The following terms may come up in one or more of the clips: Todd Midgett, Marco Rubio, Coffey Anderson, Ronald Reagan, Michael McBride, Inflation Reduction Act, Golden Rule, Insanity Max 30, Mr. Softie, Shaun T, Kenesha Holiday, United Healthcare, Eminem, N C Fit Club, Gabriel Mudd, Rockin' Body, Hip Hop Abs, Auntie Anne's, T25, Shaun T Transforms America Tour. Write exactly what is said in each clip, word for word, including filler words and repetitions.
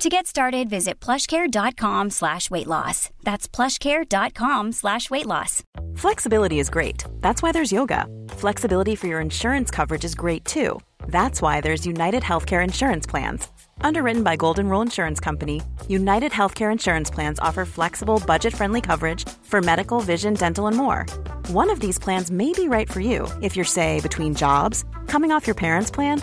To get started, visit plushcare.com slash weight loss. That's plushcare.com slash weight loss. Flexibility is great. That's why there's yoga. Flexibility for your insurance coverage is great, too. That's why there's United Healthcare Insurance Plans. Underwritten by Golden Rule Insurance Company, United Healthcare Insurance Plans offer flexible, budget-friendly coverage for medical, vision, dental, and more. One of these plans may be right for you if you're, say, between jobs, coming off your parents' plan,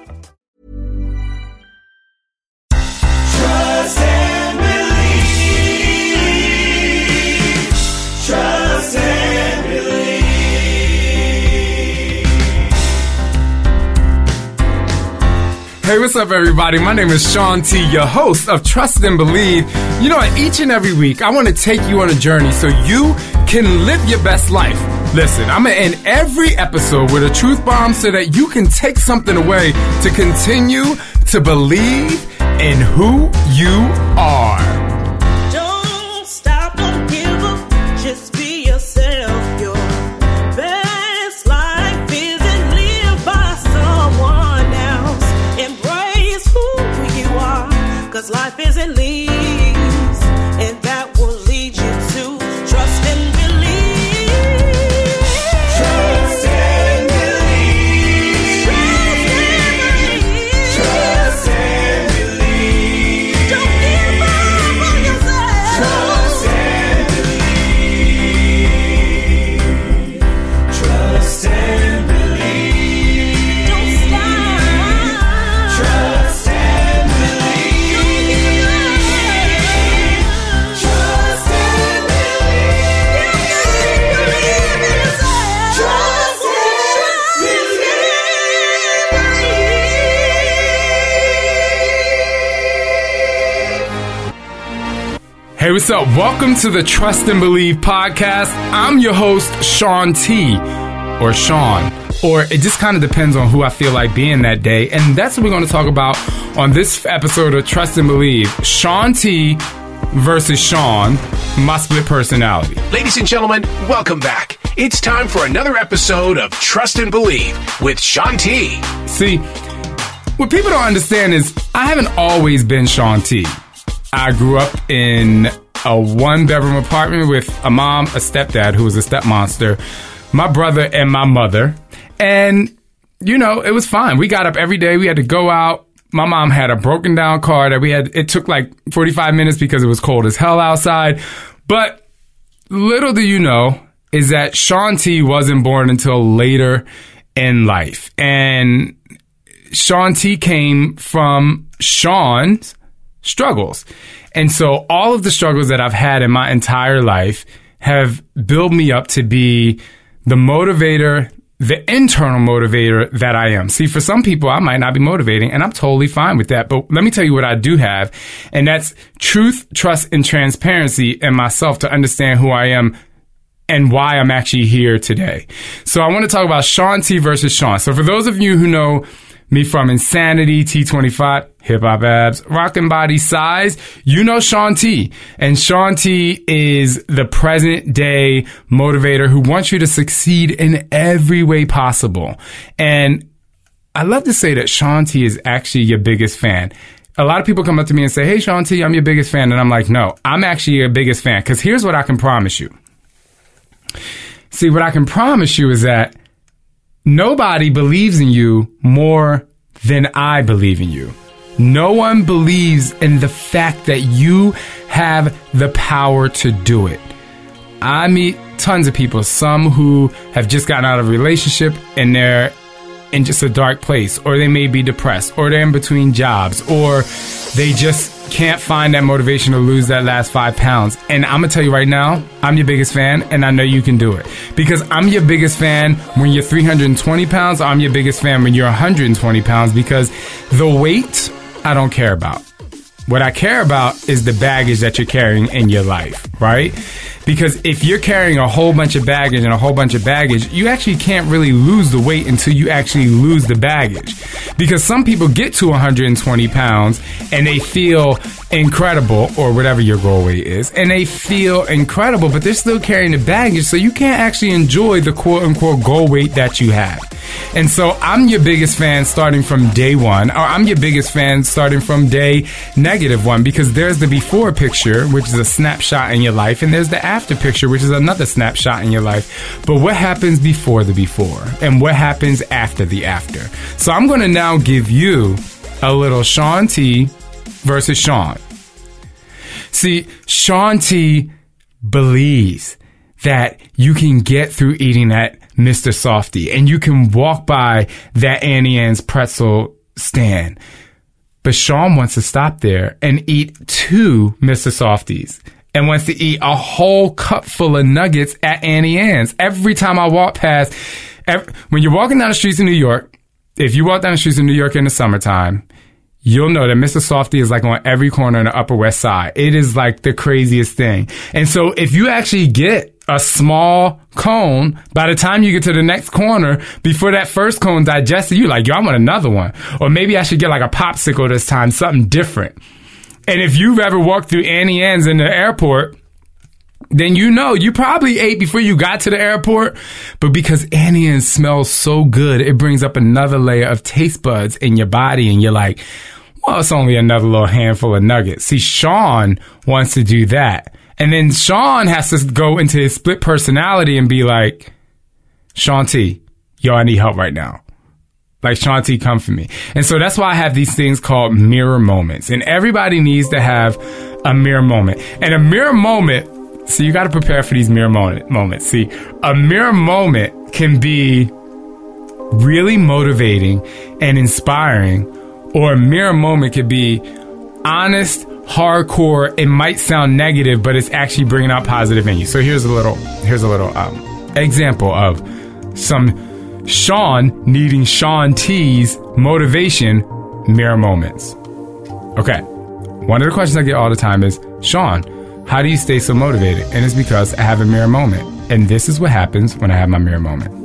Trust and believe. Trust and believe. Hey, what's up, everybody? My name is Shaun T, your host of Trust and Believe. You know, each and every week, I want to take you on a journey so you can live your best life. Listen, I'm going to end every episode with a truth bomb so that you can take something away to continue to believe in who you are. Hey, what's up? Welcome to the Trust and Believe podcast. I'm your host, Shaun T, or Shaun, or it just kind of depends on who I feel like being that day. And that's what we're going to talk about on this episode of Trust and Believe, Shaun T versus Shaun, my split personality. Ladies and gentlemen, welcome back. It's time for another episode of Trust and Believe with Shaun T. See, what people don't understand is I haven't always been Shaun T. I grew up in a one-bedroom apartment with a mom, a stepdad who was a stepmonster, my brother, and my mother. And, you know, it was fine. We got up every day. We had to go out. My mom had a broken-down car that we had. It took like forty-five minutes because it was cold as hell outside. But little do you know is that Shaun T wasn't born until later in life. And Shaun T came from Shaun's struggles. And so all of the struggles that I've had in my entire life have built me up to be the motivator, the internal motivator that I am. See, for some people, I might not be motivating, and I'm totally fine with that. But let me tell you what I do have, and that's truth, trust, and transparency in myself to understand who I am and why I'm actually here today. So I want to talk about Shaun T versus Shaun. So for those of you who know me from Insanity, T twenty-five, Hip Hop Abs, Rockin' Body, Size, you know Shaun T. And Shaun T is the present day motivator who wants you to succeed in every way possible. And I love to say that Shaun T is actually your biggest fan. A lot of people come up to me and say, hey, Shaun T, I'm your biggest fan. And I'm like, no, I'm actually your biggest fan. Because here's what I can promise you. See, what I can promise you is that nobody believes in you more than I believe in you. No one believes in the fact that you have the power to do it. I meet tons of people, some who have just gotten out of a relationship and they're in just a dark place, or they may be depressed, or they're in between jobs, or they just can't find that motivation to lose that last five pounds. And I'm going to tell you right now, I'm your biggest fan, and I know you can do it. Because I'm your biggest fan when you're three hundred twenty pounds, or I'm your biggest fan when you're one hundred twenty pounds, because the weight I don't care about. What I care about is the baggage that you're carrying in your life, right? Because if you're carrying a whole bunch of baggage and a whole bunch of baggage, you actually can't really lose the weight until you actually lose the baggage. Because some people get to one hundred twenty pounds and they feel incredible, or whatever your goal weight is, and they feel incredible, but they're still carrying the baggage, so you can't actually enjoy the quote-unquote goal weight that you have. And so I'm your biggest fan starting from day one, or I'm your biggest fan starting from day negative one, because there's the before picture, which is a snapshot in your life, and there's the after picture, which is another snapshot in your life. But what happens before the before, and what happens after the after? So I'm going to now give you a little Shaun T versus Shaun. See, Shaun T believes that you can get through eating that Mister Softie, and you can walk by that Auntie Anne's pretzel stand. But Shaun wants to stop there and eat two Mister Softies, and wants to eat a whole cup full of nuggets at Auntie Anne's. Every time I walk past, every, when you're walking down the streets in New York, if you walk down the streets in New York in the summertime, you'll know that Mister Softie is like on every corner in the Upper West Side. It is like the craziest thing. And so if you actually get a small cone, by the time you get to the next corner, before that first cone digested, you're like, yo, I want another one. Or maybe I should get like a popsicle this time, something different. And if you've ever walked through Auntie Anne's in the airport, then you know you probably ate before you got to the airport. But because Auntie Anne's smells so good, it brings up another layer of taste buds in your body, and you're like, well, it's only another little handful of nuggets. See, Shaun wants to do that. And then Shaun has to go into his split personality and be like, Shaun T, yo, I need help right now. Like, Shaun T, come for me. And so that's why I have these things called mirror moments. And everybody needs to have a mirror moment. And a mirror moment, so you got to prepare for these mirror moment, moments. See, a mirror moment can be really motivating and inspiring, or a mirror moment could be honest, hardcore. It might sound negative, but it's actually bringing out positive in you. So here's a little here's a little um, example of some Shaun needing Shaun T's motivation mirror moments. Okay, one of the questions I get all the time is, Shaun, how do you stay so motivated? And it's because I have a mirror moment. And this is what happens when I have my mirror moment.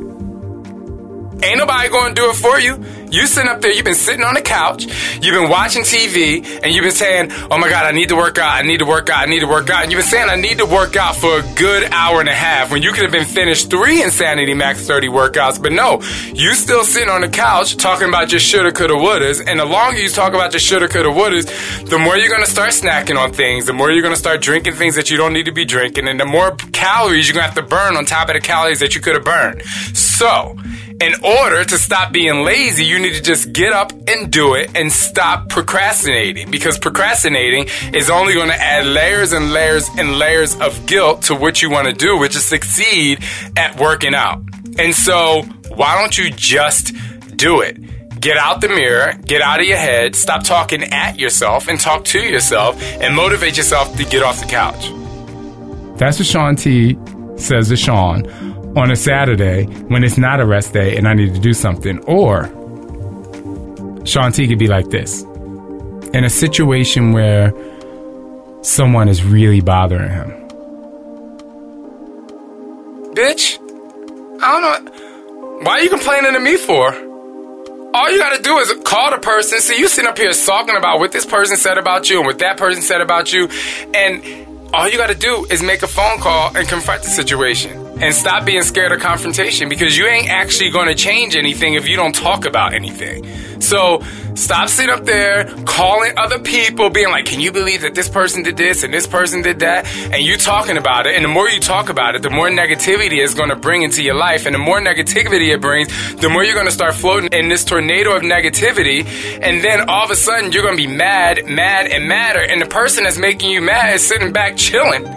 Ain't nobody gonna do it for you. You sitting up there, you've been sitting on the couch, you've been watching T V, and you've been saying, oh my God, I need to work out, I need to work out, I need to work out. And you've been saying, I need to work out for a good hour and a half, when you could have been finished three Insanity Max thirty workouts. But no, you still sitting on the couch talking about your shoulda, coulda, wouldas. And the longer you talk about your shoulda, coulda, wouldas, the more you're gonna start snacking on things, the more you're gonna start drinking things that you don't need to be drinking, and the more calories you're gonna have to burn on top of the calories that you could have burned. So, in order to stop being lazy, you need to just get up and do it and stop procrastinating, because procrastinating is only going to add layers and layers and layers of guilt to what you want to do, which is succeed at working out. And so why don't you just do it? Get out the mirror, get out of your head, stop talking at yourself and talk to yourself, and motivate yourself to get off the couch. That's what Shaun T says to Shaun on a Saturday when it's not a rest day and I need to do something. Or Shaun T could be like this. In a situation where someone is really bothering him. Bitch, I don't know. Why are you complaining to me for? All you gotta do is call the person. See, you sitting up here talking about what this person said about you and what that person said about you. And all you gotta do is make a phone call and confront the situation. And stop being scared of confrontation, because you ain't actually going to change anything if you don't talk about anything. So stop sitting up there calling other people, being like, can you believe that this person did this and this person did that? And you talking about it. And the more you talk about it, the more negativity it's going to bring into your life. And the more negativity it brings, the more you're going to start floating in this tornado of negativity. And then all of a sudden, you're going to be mad, mad, and madder. And the person that's making you mad is sitting back chilling.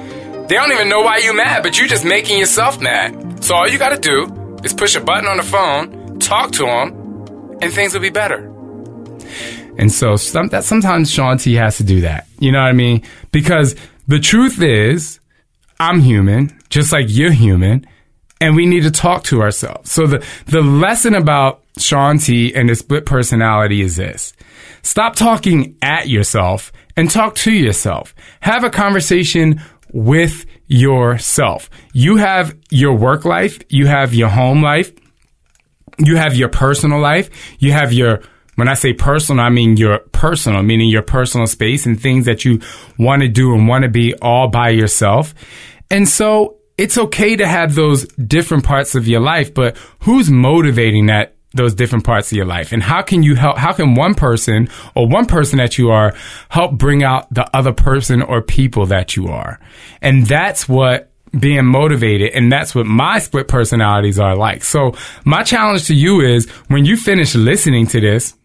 They don't even know why you're mad, but you're just making yourself mad. So all you got to do is push a button on the phone, talk to them, and things will be better. And so some, that sometimes Shaun T has to do that. You know what I mean? Because the truth is, I'm human, just like you're human, and we need to talk to ourselves. So the, the lesson about Shaun T and his split personality is this. Stop talking at yourself and talk to yourself. Have a conversation with yourself. You have your work life. You have your home life. You have your personal life. You have your, when I say personal, I mean your personal, meaning your personal space and things that you want to do and want to be all by yourself. And so it's okay to have those different parts of your life, but who's motivating that, those different parts of your life? And how can you help, how can one person or one person that you are help bring out the other person or people that you are? And that's what being motivated, and that's what my split personalities are like. So my challenge to you is, when you finish listening to this,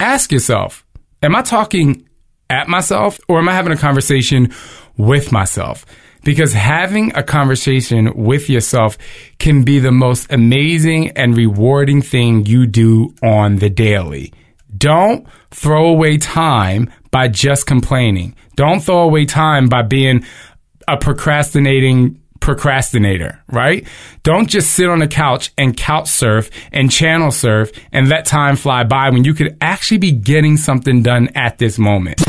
ask yourself, am I talking at myself or am I having a conversation with myself? Because having a conversation with yourself can be the most amazing and rewarding thing you do on the daily. Don't throw away time by just complaining. Don't throw away time by being a procrastinating procrastinator, right? Don't just sit on the couch and couch surf and channel surf and let time fly by when you could actually be getting something done at this moment.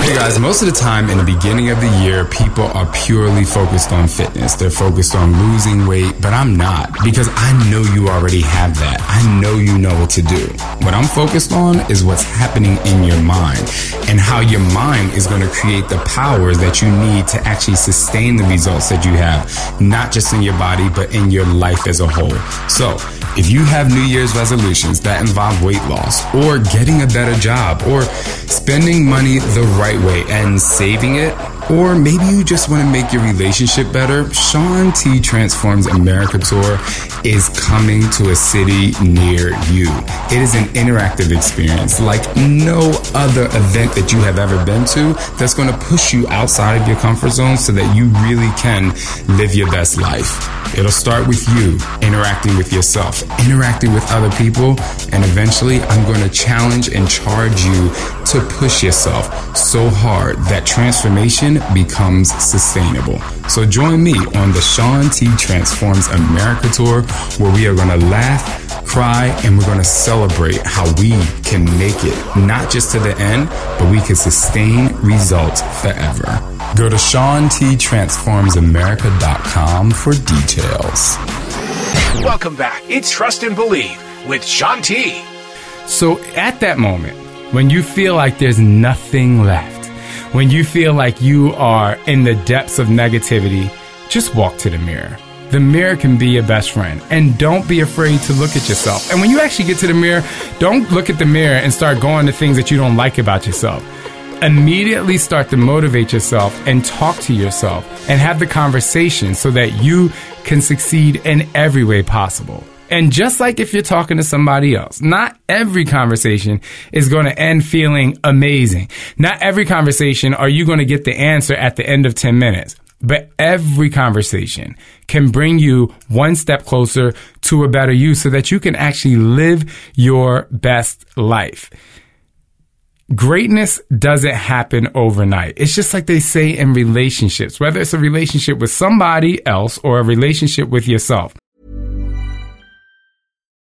Hey guys, most of the time in the beginning of the year, people are purely focused on fitness. They're focused on losing weight, but I'm not, because I know you already have that. I know you know what to do. What I'm focused on is what's happening in your mind and how your mind is going to create the powers that you need to actually sustain the results that you have, not just in your body, but in your life as a whole. So if you have New Year's resolutions that involve weight loss or getting a better job or spending money the right way and saving it, or maybe you just want to make your relationship better, Shaun T Transforms America Tour is coming to a city near you. It is an interactive experience like no other event that you have ever been to, that's going to push you outside of your comfort zone so that you really can live your best life. It'll start with you interacting with yourself, interacting with other people, and eventually I'm going to challenge and charge you to push yourself so hard that transformation becomes sustainable. So join me on the Shaun T Transforms America Tour, where we are going to laugh, cry, and we're going to celebrate how we can make it, not just to the end, but we can sustain results forever. Go to Shaun T Transforms America dot com for details. Welcome back. It's Trust and Believe with Shaun T. So at that moment, when you feel like there's nothing left, when you feel like you are in the depths of negativity, just walk to the mirror. The mirror can be your best friend. And don't be afraid to look at yourself. And when you actually get to the mirror, don't look at the mirror and start going to things that you don't like about yourself. Immediately start to motivate yourself and talk to yourself and have the conversation so that you can succeed in every way possible. And just like if you're talking to somebody else, not every conversation is going to end feeling amazing. Not every conversation are you going to get the answer at the end of ten minutes. But every conversation can bring you one step closer to a better you so that you can actually live your best life. Greatness doesn't happen overnight. It's just like they say in relationships, whether it's a relationship with somebody else or a relationship with yourself.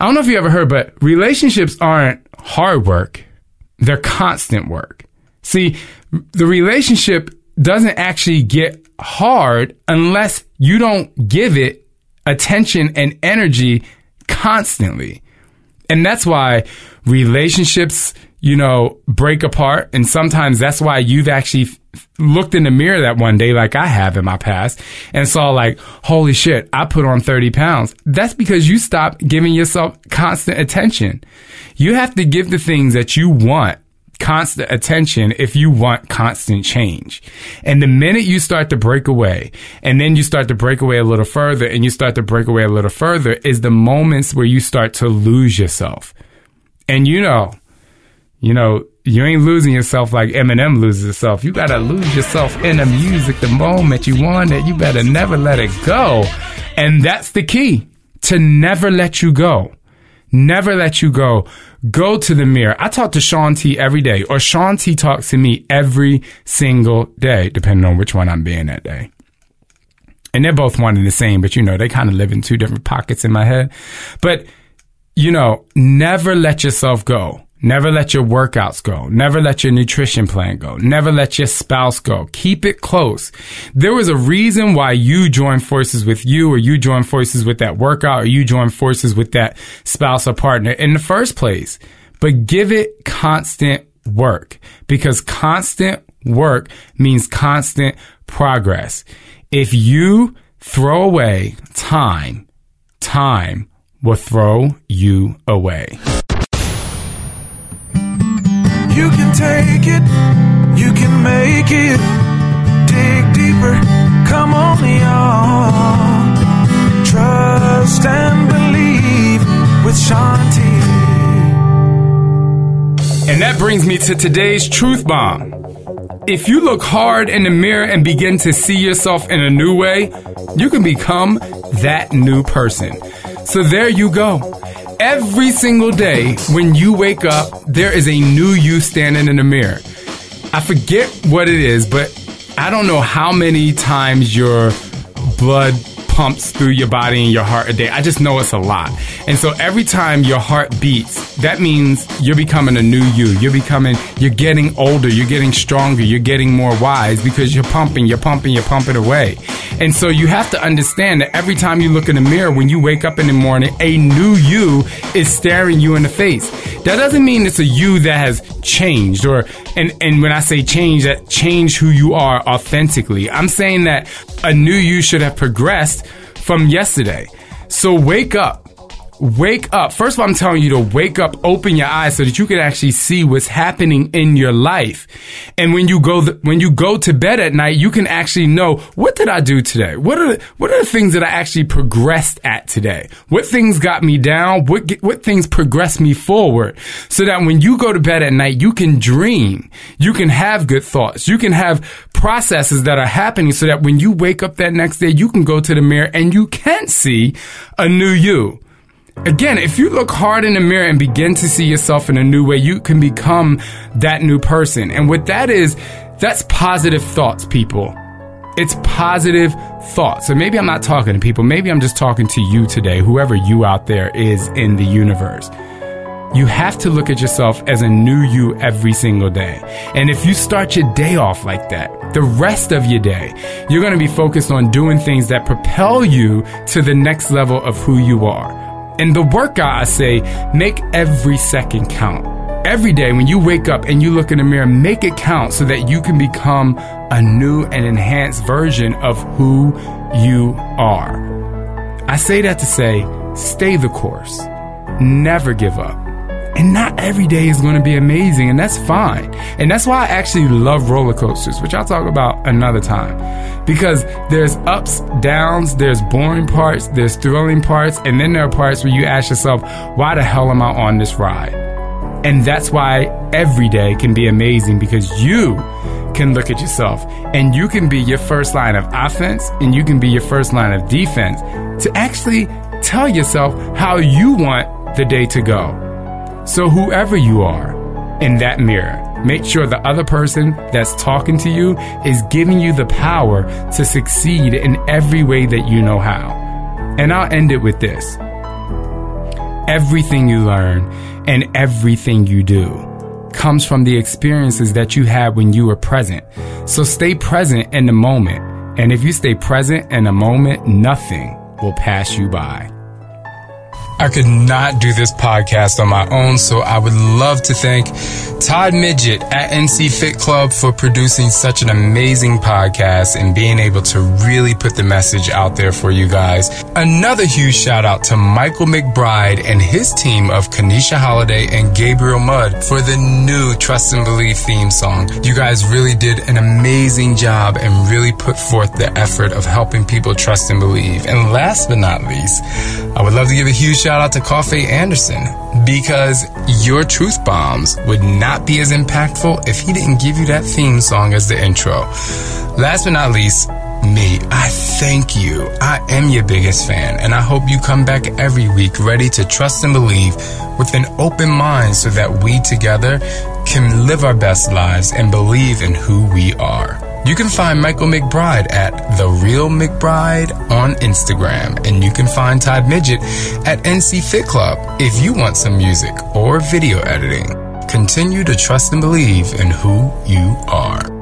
I don't know if you ever heard, but relationships aren't hard work. They're constant work. See, the relationship doesn't actually get hard unless you don't give it attention and energy constantly. And that's why relationships, you know, break apart. And sometimes that's why you've actually looked in the mirror that one day, like I have in my past, and saw like, holy shit, I put on thirty pounds. That's because you stopped giving yourself constant attention. You have to give the things that you want constant attention if you want constant change. And the minute you start to break away, and then you start to break away a little further, and you start to break away a little further, is the moments where you start to lose yourself. And you know, you know, you ain't losing yourself like Eminem loses himself. You gotta lose yourself in the music the moment you want it. You better never let it go. And that's the key, to never let you go. Never let you go. Go to the mirror. I talk to Shaun T every day, or Shaun T talks to me every single day, depending on which one I'm being that day. And they're both one and the same, but you know, they kind of live in two different pockets in my head. But, you know, never let yourself go. Never let your workouts go. Never let your nutrition plan go. Never let your spouse go. Keep it close. There was a reason why you joined forces with you, or you joined forces with that workout, or you joined forces with that spouse or partner in the first place. But give it constant work, because constant work means constant progress. If you throw away time, time will throw you away. You can take it, you can make it, dig deeper, come on y'all, trust and believe with Shaun T. And that brings me to today's truth bomb. If you look hard in the mirror and begin to see yourself in a new way, you can become that new person. So there you go. Every single day when you wake up, there is a new you standing in the mirror. I forget what it is, but I don't know how many times your blood pumps through your body and your heart a day. I just know it's a lot. And so every time your heart beats, that means you're becoming a new you. You're becoming, you're getting older, you're getting stronger, you're getting more wise, because you're pumping, you're pumping, you're pumping away. And so you have to understand that every time you look in the mirror, when you wake up in the morning, a new you is staring you in the face. That doesn't mean it's a you that has changed, or, and, and when I say change, that change who you are authentically. I'm saying that a new you should have progressed from yesterday. So wake up. Wake up. First of all, I'm telling you to wake up, open your eyes so that you can actually see what's happening in your life. And when you go, th- when you go to bed at night, you can actually know, what did I do today? What are the, what are the things that I actually progressed at today? What things got me down? What, get, what things progressed me forward? So that when you go to bed at night, you can dream. You can have good thoughts. You can have processes that are happening so that when you wake up that next day, you can go to the mirror and you can see a new you. Again, if you look hard in the mirror and begin to see yourself in a new way, you can become that new person. And what that is, that's positive thoughts, people. It's positive thoughts. So maybe I'm not talking to people. Maybe I'm just talking to you today, whoever you out there is in the universe. You have to look at yourself as a new you every single day. And if you start your day off like that, the rest of your day, you're going to be focused on doing things that propel you to the next level of who you are. In the workout, I say, make every second count. Every day when you wake up and you look in the mirror, make it count so that you can become a new and enhanced version of who you are. I say that to say, stay the course. Never give up. And not every day is going to be amazing, and that's fine. And that's why I actually love roller coasters, which I'll talk about another time. Because there's ups, downs, there's boring parts, there's thrilling parts, and then there are parts where you ask yourself, why the hell am I on this ride? And that's why every day can be amazing, because you can look at yourself and you can be your first line of offense and you can be your first line of defense to actually tell yourself how you want the day to go. So whoever you are in that mirror, make sure the other person that's talking to you is giving you the power to succeed in every way that you know how. And I'll end it with this. Everything you learn and everything you do comes from the experiences that you had when you were present. So stay present in the moment. And if you stay present in the moment, nothing will pass you by. I could not do this podcast on my own, so I would love to thank Todd Midgett at N C Fit Club for producing such an amazing podcast and being able to really put the message out there for you guys. Another huge shout out to Michael McBride and his team of Kenesha Holiday and Gabriel Mudd for the new Trust and Believe theme song. You guys really did an amazing job and really put forth the effort of helping people trust and believe. And last but not least, I would love to give a huge shout out Shout out to Coffey Anderson, because your truth bombs would not be as impactful if he didn't give you that theme song as the intro. Last but not least, me. I thank you. I am your biggest fan, and I hope you come back every week ready to trust and believe with an open mind so that we together can live our best lives and believe in who we are. You can find Michael McBride at The Real McBride on Instagram. And you can find Todd Midgett at N C Fit Club if you want some music or video editing. Continue to trust and believe in who you are.